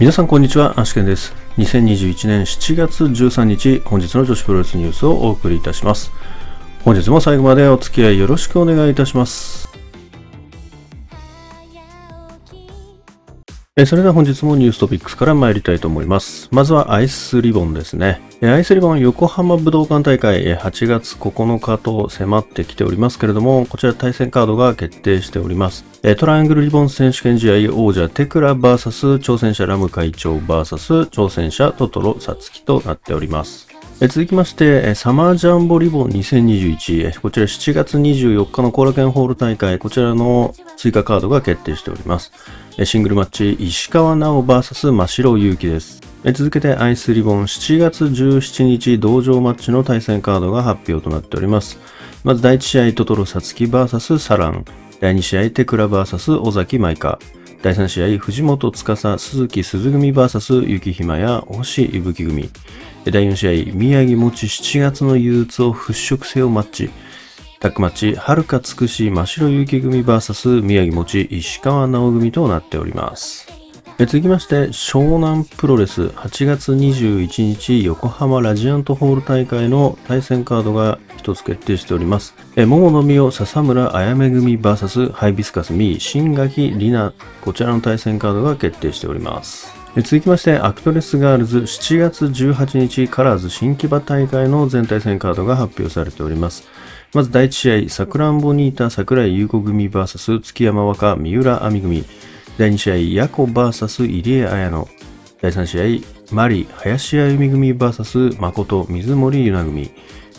皆さんこんにちは、アシケンです。2021年7月13日、本日の女子プロレスニュースをお送りいたします。本日も最後までお付き合いよろしくお願いいたします。それでは本日もニューストピックスから参りたいと思います。まずはアイスリボンですね。アイスリボン横浜武道館大会、8月9日と迫ってきておりますけれども、こちら対戦カードが決定しております。トライアングルリボン選手権試合、王者テクラ VS 挑戦者ラム会長 VS 挑戦者トトロサツキとなっております。続きまして、サマージャンボリボン2021、こちら7月24日の後楽園ホール大会、こちらの追加カードが決定しております。シングルマッチ、石川直 VS 真城祐希です。続けてアイスリボン7月17日同場マッチの対戦カードが発表となっております。まず第1試合、トトロサツキ VS サラン。第2試合、テクラ VS 尾崎舞香。第3試合、藤本司、鈴木鈴組 VS 雪ひまや星いぶき組。第4試合、宮城もち7月の憂鬱を払拭せよマッチ。タッグマッチ、遥かつくし真白ゆき組 VS 宮城もち石川直組となっております。続きまして、湘南プロレス8月21日横浜ラジアントホール大会の対戦カードが一つ決定しております。桃の実を笹村あやめ組 VS ハイビスカスミ新垣里奈、こちらの対戦カードが決定しております。続きまして、アクトレスガールズ7月18日カラーズ新木場大会の全対戦カードが発表されております。まず第1試合、サクランボニータ桜井優子組 VS 月山若三浦亜美組。第2試合、ヤコ VS 入江彩乃。第3試合、マリ、林あゆみ組 VS 誠、水森ゆな組。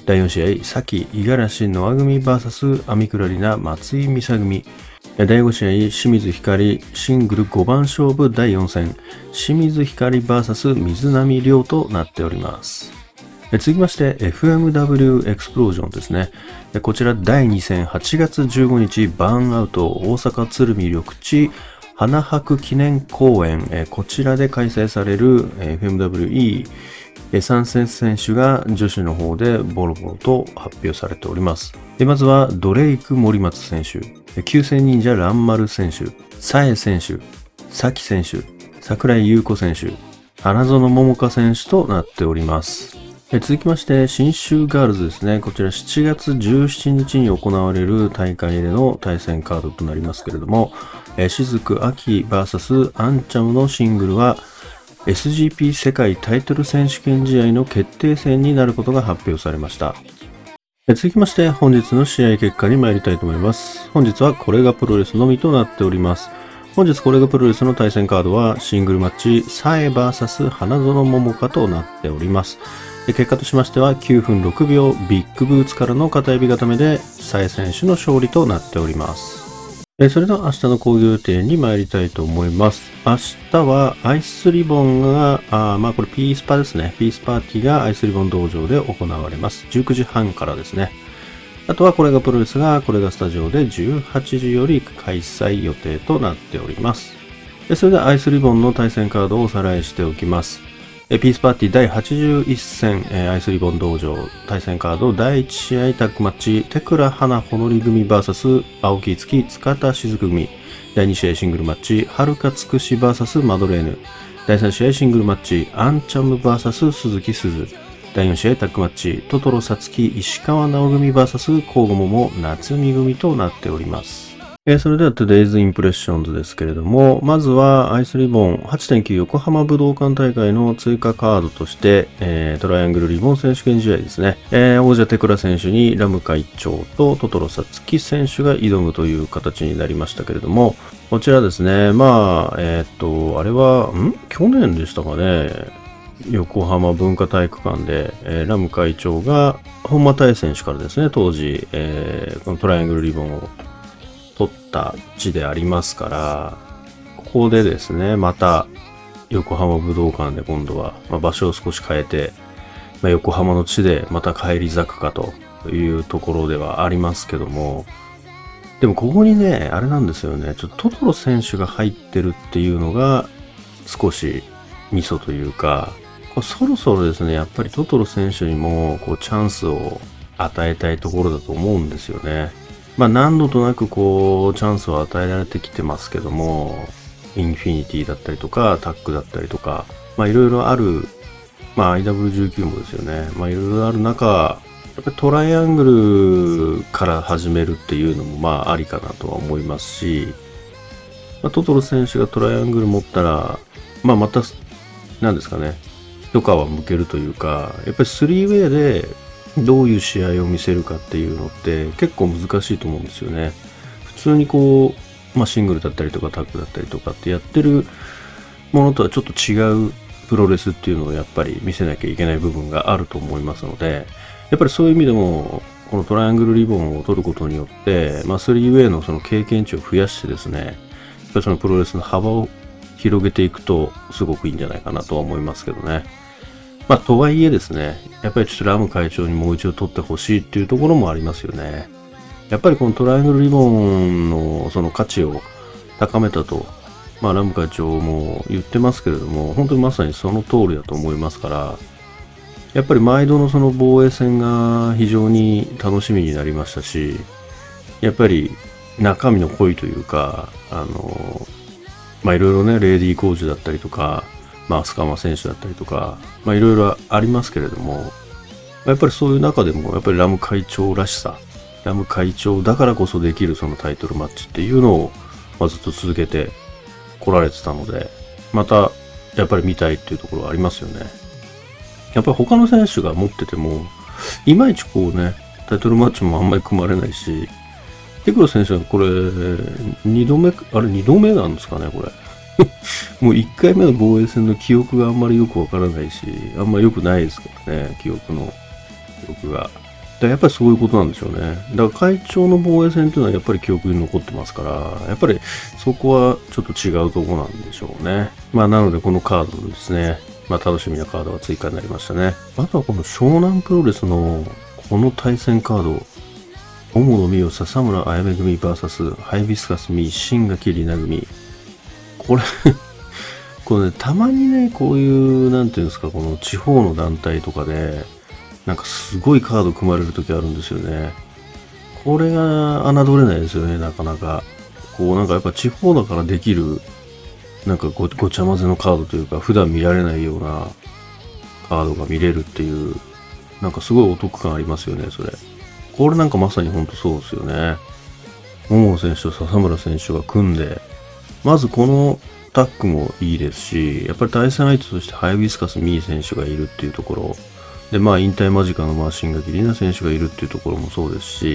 第4試合、サキ、五十嵐ノア組 VS アミクラリナ、松井美沙組。第5試合、清水ひかり、シングル5番勝負第4戦、清水ひかり VS 水波亮となっております。続きまして、FMW エクスプロージョンですね。こちら第2戦、8月15日、バーンアウト、大阪鶴見緑地、花博記念公園、こちらで開催される FMWE 参戦選手が女子の方でボロボロと発表されております。まずはドレイク森松選手、九千忍者蘭丸選手、さえ選手、さき選手、桜井優子選手、花園桃香選手となっております。続きまして、信州ガールズですね。こちら7月17日に行われる大会での対戦カードとなりますけれども、雫秋 VS アンチャムのシングルは SGP 世界タイトル選手権試合の決定戦になることが発表されました。続きまして本日の試合結果に参りたいと思います。本日はこれがプロレスのみとなっております。本日これがプロレスの対戦カードはシングルマッチサエ VS 花園桃香となっております。結果としましては9分6秒ビッグブーツからの片指固めでサエ選手の勝利となっております。それでは明日の興行予定に参りたいと思います。明日はアイスリボンが、これピースパですね。ピースパーティーがアイスリボン道場で行われます。19時半からですね。あとはこれがプロレスが、これがスタジオで18時より開催予定となっております。それではアイスリボンの対戦カードをおさらいしておきます。ピースパーティー第81戦、アイスリボン道場対戦カード第1試合タッグマッチ、手倉花ほのり組 VS 青木月塚田雫組。第2試合シングルマッチ、遥かつくし VS マドレーヌ。第3試合シングルマッチ、アンチャム VS 鈴木鈴。第4試合タッグマッチ、トトロサツキ石川直組 VS 交互桃夏美組となっております。それでは Today's Impressions ですけれども、まずはアイスリボン 8.9 横浜武道館大会の追加カードとして、トライアングルリボン選手権試合ですね、王者テクラ選手にラム会長とトトロサツキ選手が挑むという形になりましたけれども、こちらですね、あれは、去年でしたかね、横浜文化体育館で、ラム会長が本間大選手からですね、当時、このトライアングルリボンを取った地でありますから、ここでですね、また横浜武道館で今度は、場所を少し変えて、横浜の地でまた返り咲くかというところではありますけども、でもここにね、あれなんですよね、ちょっとトトロ選手が入ってるっていうのが少しミソというか、そろそろですね、やっぱりトトロ選手にもこうチャンスを与えたいところだと思うんですよね。何度となくチャンスを与えられてきてますけども、インフィニティだったりとかタックだったりとか、まあいろいろある、まあ IW19 もですよね、まあいろいろある中、やっぱりトライアングルから始めるっていうのもまあありかなとは思いますし、まあ、トトロ選手がトライアングル持ったら、まあまた、なんですかね、一皮むけるというか、やっぱりスリーウェイでどういう試合を見せるかっていうのって結構難しいと思うんですよね。普通にこう、まあシングルだったりとかタッグだったりとかってやってるものとはちょっと違うプロレスっていうのをやっぱり見せなきゃいけない部分があると思いますので、やっぱりそういう意味でも、このトライアングルリボンを取ることによって、まあスリーウェイのその経験値を増やしてですね、やっぱりそのプロレスの幅を広げていくとすごくいいんじゃないかなとは思いますけどね。まあとはいえですね、やっぱりちょっとラム会長にもう一度取ってほしいっていうところもありますよね。やっぱりこのトライアングルリボンのその価値を高めたと、まあラム会長も言ってますけれども、本当にまさにその通りだと思いますから、やっぱり毎度のその防衛戦が非常に楽しみになりましたし、やっぱり中身の濃いというか、まあいろいろね、レディー・コージだったりとか、まあ、アスカマ選手だったりとか、まあいろいろありますけれども、やっぱりそういう中でも、やっぱりラム会長らしさ、ラム会長だからこそできるそのタイトルマッチっていうのを、まあ、ずっと続けて来られてたので、またやっぱり見たいっていうところはありますよね。やっぱり他の選手が持ってても、いまいちこうね、タイトルマッチもあんまり組まれないし、テクロ選手はこれ、2度目なんですかね、これ。もう1回目の防衛戦の記憶があんまりよくわからないし、あんまり良くないですからね、記憶が。やっぱりそういうことなんでしょうね。だから会長の防衛戦というのはやっぱり記憶に残ってますから、やっぱりそこはちょっと違うところなんでしょうね。まあなのでこのカードですね。まあ楽しみなカードが追加になりましたね。あとはこの湘南プロレスのこの対戦カード、小物美代、笹村綾部組 VS ハイビスカスミ、新垣里奈組。これね、たまにね、こういう、なんていうんですか、この地方の団体とかで、なんかすごいカード組まれるときあるんですよね。これが侮れないですよね、なかなか。こうなんかやっぱ地方だからできる、なんかごちゃ混ぜのカードというか、普段見られないようなカードが見れるっていう、なんかすごいお得感ありますよね、それ。これなんかまさに本当そうですよね。桃選手と笹村選手が組んで、まずこのタッグもいいですし、やっぱり対戦相手としてハイビスカスミー選手がいるっていうところ、で、まあ引退間近のまあ新垣里奈選手がいるっていうところもそうですし、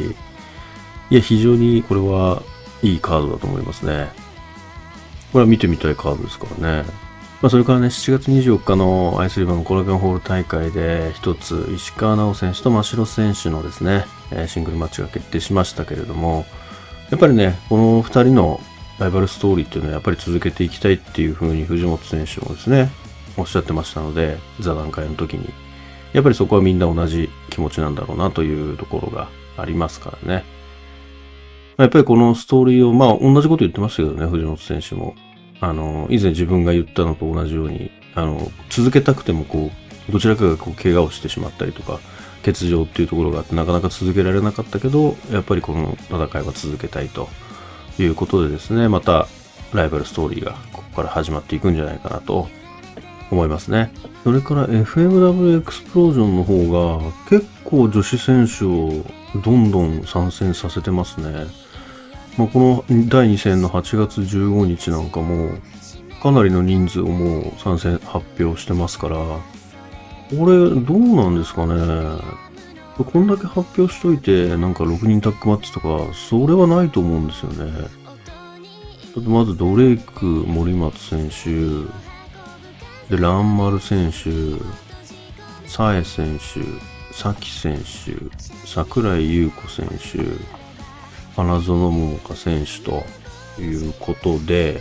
いや、非常にこれはいいカードだと思いますね。これは見てみたいカードですからね。まあそれからね、7月24日のアイスリバーのコラケンホール大会で一つ、石川直選手と真城選手のですね、シングルマッチが決定しましたけれども、やっぱりね、この二人のライバルストーリーっていうのはやっぱり続けていきたいっていう風に藤本選手もですね、おっしゃってましたので、座談会の時に。やっぱりそこはみんな同じ気持ちなんだろうなというところがありますからね。やっぱりこのストーリーを、まあ同じこと言ってましたけどね、藤本選手も。以前自分が言ったのと同じように、続けたくてもこう、どちらかがこう、怪我をしてしまったりとか、欠場っていうところがあってなかなか続けられなかったけど、やっぱりこの戦いは続けたいということでですね、またライバルストーリーがここから始まっていくんじゃないかなと思いますね。それから FMW エクスプロージョンの方が結構女子選手をどんどん参戦させてますね。まあ、この第2戦の8月15日なんかもかなりの人数をもう参戦発表してますから、これどうなんですかね。こんだけ発表しといてなんか6人タッグマッチとかそれはないと思うんですよね。まずドレイク森松選手で、ランマル選手、サエ選手、サキ選手、桜井優子選手、花園桃香選手ということで、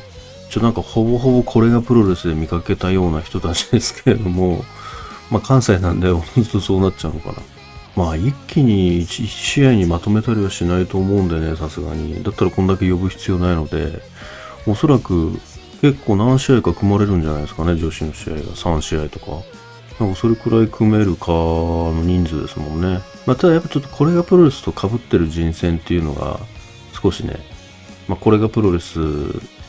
なんかほぼほぼこれがプロレスで見かけたような人たちですけれども、まあ関西なんでほんとそうなっちゃうのかな。まあ一気に1試合にまとめたりはしないと思うんでね、さすがに。だったらこんだけ呼ぶ必要ないので、おそらく結構何試合か組まれるんじゃないですかね、女子の試合が3試合とか。なんかそれくらい組めるかの人数ですもんね。まあただやっぱちょっとこれがプロレスと被ってる人選っていうのが少しね、まあこれがプロレス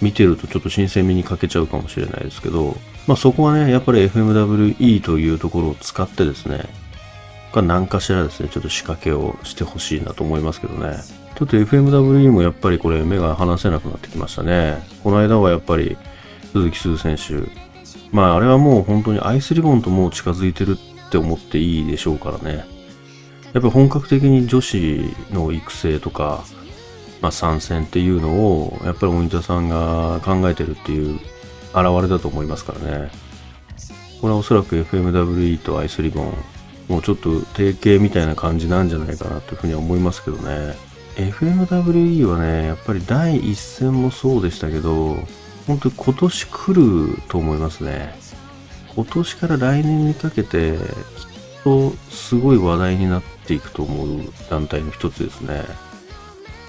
見てるとちょっと新鮮味に欠けちゃうかもしれないですけど、まあ、そこはねやっぱり FMWE というところを使ってですね、何かしらですねちょっと仕掛けをしてほしいなと思いますけどね。ちょっと FMWE もやっぱりこれ目が離せなくなってきましたね。この間はやっぱり鈴木鈴選手、まああれはもう本当にアイスリボンともう近づいてるって思っていいでしょうからね。やっぱり本格的に女子の育成とか、まあ、参戦っていうのをやっぱり鬼田さんが考えてるっていう現れだと思いますからね。これはおそらく FMWE とアイスリボンもうちょっと提携みたいな感じなんじゃないかなというふうには思いますけどね。FMWE はねやっぱり第一戦もそうでしたけど、本当に今年来ると思いますね。今年から来年にかけてきっとすごい話題になっていくと思う団体の一つですね。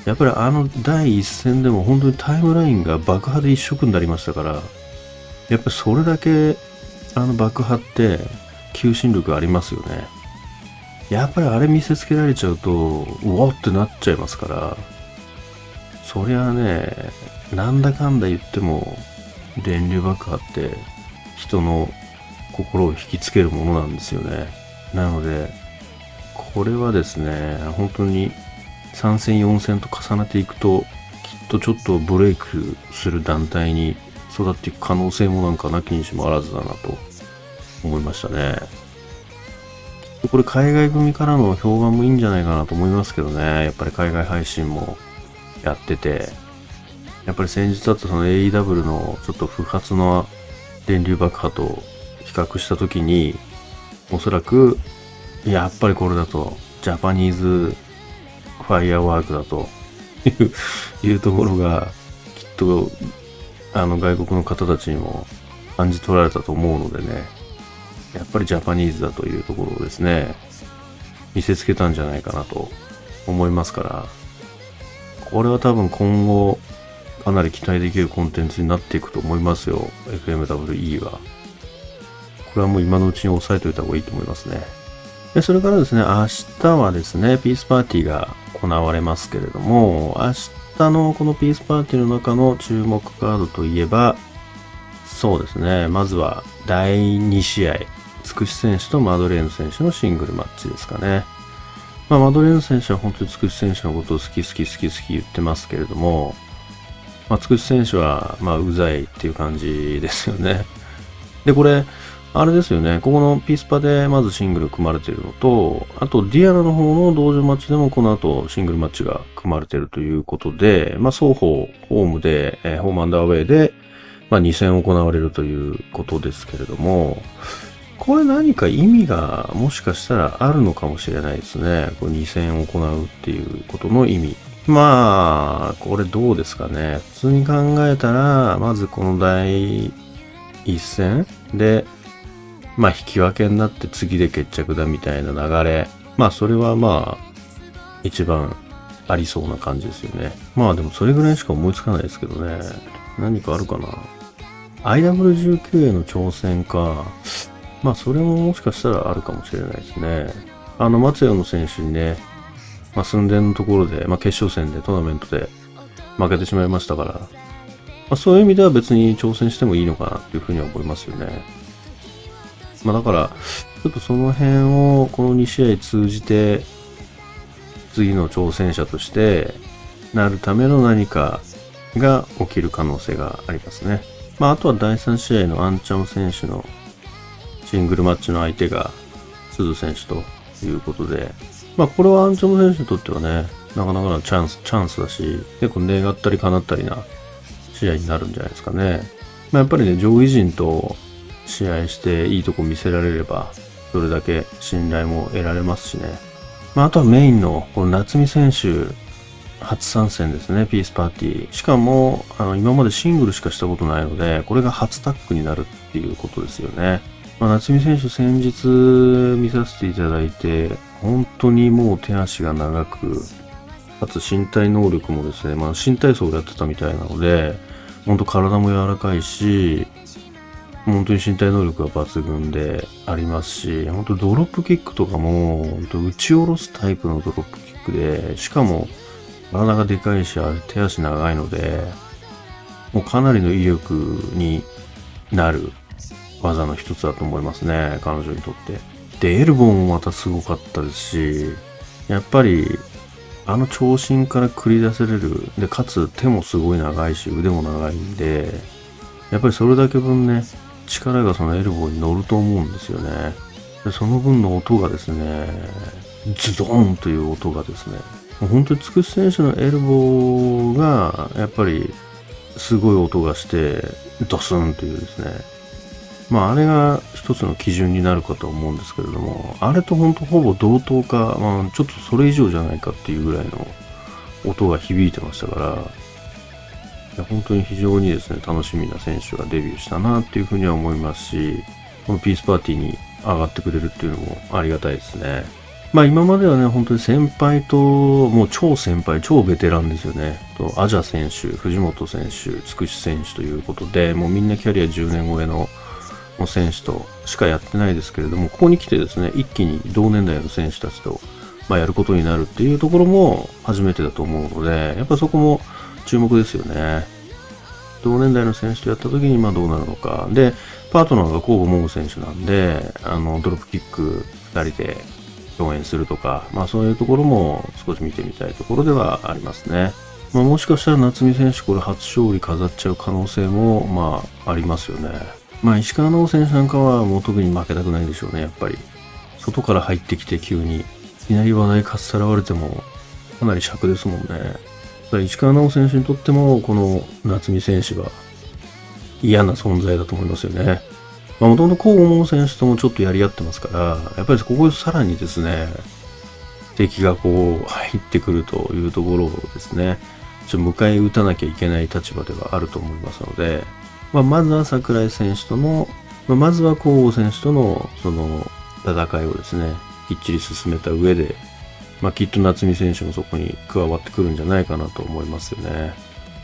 やっぱりあの第一戦でも本当にタイムラインが爆破で一色になりましたから、やっぱりそれだけあの爆破って求心力ありますよね。やっぱりあれ見せつけられちゃうとうわってなっちゃいますから、そりゃあねなんだかんだ言っても電流爆破って人の心を引きつけるものなんですよね。なのでこれはですね本当に3戦4戦と重ねていくときっとちょっとブレイクする団体に育っていく可能性もなんかなきにしもあらずだなと思いましたね。これ海外組からの評判もいいんじゃないかなと思いますけどね。やっぱり海外配信もやってて、やっぱり先日だったその AEW のちょっと不発の電流爆破と比較した時に、おそらくやっぱりこれだとジャパニーズファイアワークだというところがきっとあの外国の方たちにも感じ取られたと思うのでね、やっぱりジャパニーズだというところをですね見せつけたんじゃないかなと思いますから、これは多分今後かなり期待できるコンテンツになっていくと思いますよ。 FMWE はこれはもう今のうちに押さえておいた方がいいと思いますね。でそれからですね、明日はですねピースパーティーが行われますけれども、明日のこのピースパーティーの中の注目カードといえば、そうですね、まずは第2試合つくし選手とマドレーヌ選手のシングルマッチですかね。まあ、マドレーヌ選手は本当につくし選手のことを好き言ってますけれども、まあ、つくし選手はまあうざいっていう感じですよね。でこれあれですよね、ここのピースパでまずシングル組まれているのと、あとディアナの方の道場マッチでもこの後シングルマッチが組まれているということで、まあ、双方ホームで、ホームアンダーウェイで、まあ、2戦行われるということですけれども、これ何か意味がもしかしたらあるのかもしれないですね。これ2戦行うっていうことの意味。まあ、これどうですかね。普通に考えたら、まずこの第1戦で、まあ引き分けになって次で決着だみたいな流れ。まあそれはまあ、一番ありそうな感じですよね。まあでもそれぐらいしか思いつかないですけどね。何かあるかな。IW19 への挑戦か。まあそれももしかしたらあるかもしれないですね。あの松山の選手にね、まあ、寸前のところで、まあ、決勝戦でトーナメントで負けてしまいましたから、まあ、そういう意味では別に挑戦してもいいのかなっていうふうには思いますよね。まあだからちょっとその辺をこの2試合通じて次の挑戦者としてなるための何かが起きる可能性がありますね。まああとは第3試合のアンチャム選手のシングルマッチの相手が鈴選手ということで、まあこれはアンチョム選手にとってはね、なかなかのチャンスだし、結構願ったり叶ったりな試合になるんじゃないですかね。まあやっぱりね、上位陣と試合していいとこ見せられれば、それだけ信頼も得られますしね。まああとはメインのこの夏美選手初参戦ですね、ピースパーティー。しかも今までシングルしかしたことないので、これが初タッグになるっていうことですよね。まあ、夏美選手先日見させていただいて、本当にもう手足が長く、かつ身体能力もですね、まあ、新体操をやってたみたいなので、本当体も柔らかいし、本当に身体能力が抜群でありますし、本当ドロップキックとかも本当打ち下ろすタイプのドロップキックで、しかも体がでかいし手足長いので、もうかなりの威力になる技の一つだと思いますね、彼女にとって。でエルボーもまたすごかったですし、やっぱりあの長身から繰り出せれるで、かつ手もすごい長いし腕も長いんで、やっぱりそれだけ分ね力がそのエルボーに乗ると思うんですよね。でその分の音がですね、ズドーンという音がですね、もう本当につくし選手のエルボーがやっぱりすごい音がしてドスンというですね、まああれが一つの基準になるかと思うんですけれども、あれと本当ほぼ同等か、まあ、ちょっとそれ以上じゃないかっていうぐらいの音が響いてましたから、いや本当に非常にですね楽しみな選手がデビューしたなっていうふうには思いますし、このピースパーティーに上がってくれるっていうのもありがたいですね。まあ今まではね本当に先輩と、もう超先輩超ベテランですよねと、アジャ選手、藤本選手、つくし選手ということで、もうみんなキャリア10年超えの選手としかやってないですけれども、ここに来てですね一気に同年代の選手たちと、まあ、やることになるっていうところも初めてだと思うので、やっぱそこも注目ですよね。同年代の選手とやった時にまあどうなるのかで、パートナーがコウゴモグ選手なんで、ドロップキック2人で共演するとか、まあそういうところも少し見てみたいところではありますね。まあ、もしかしたら夏見選手これ初勝利飾っちゃう可能性もまあありますよね。まあ、石川直選手なんかはもう特に負けたくないでしょうね。やっぱり外から入ってきて急にいきなり話題かっさらわれてもかなり尺ですもんね。石川直選手にとってもこの夏見選手が嫌な存在だと思いますよね。もともと高桃選手ともちょっとやり合ってますから、やっぱりここでさらにですね敵がこう入ってくるというところをですねちょっと迎え撃たなきゃいけない立場ではあると思いますので、まあ、まずは櫻井選手との、まずは高選手とのその戦いをですねきっちり進めた上で、まあ、きっと夏見選手もそこに加わってくるんじゃないかなと思いますよね。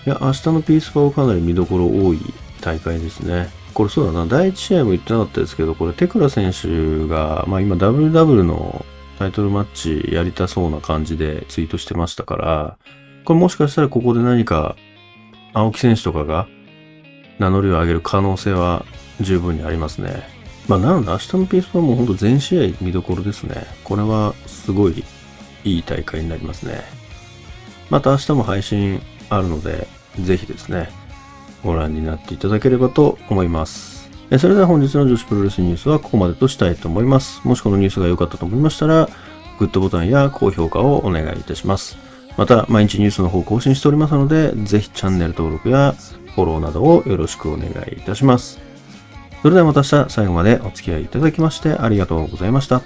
いや明日のピースパはかなり見どころ多い大会ですね。これそうだな、第1試合も言ってなかったですけど、これテクラ選手が、まあ、今 WW のタイトルマッチやりたそうな感じでツイートしてましたから、これもしかしたらここで何か青木選手とかが名乗りを上げる可能性は十分にありますね。まあなので明日のピースパはもうほんと全試合見どころですね。これはすごいいい大会になりますね。また明日も配信あるので、ぜひですねご覧になっていただければと思います。それでは本日の女子プロレスニュースはここまでとしたいと思います。もしこのニュースが良かったと思いましたらグッドボタンや高評価をお願いいたします。また毎日ニュースの方更新しておりますので、ぜひチャンネル登録やフォローなどをよろしくお願いいたします。それではまた明日、最後までお付き合いいただきましてありがとうございました。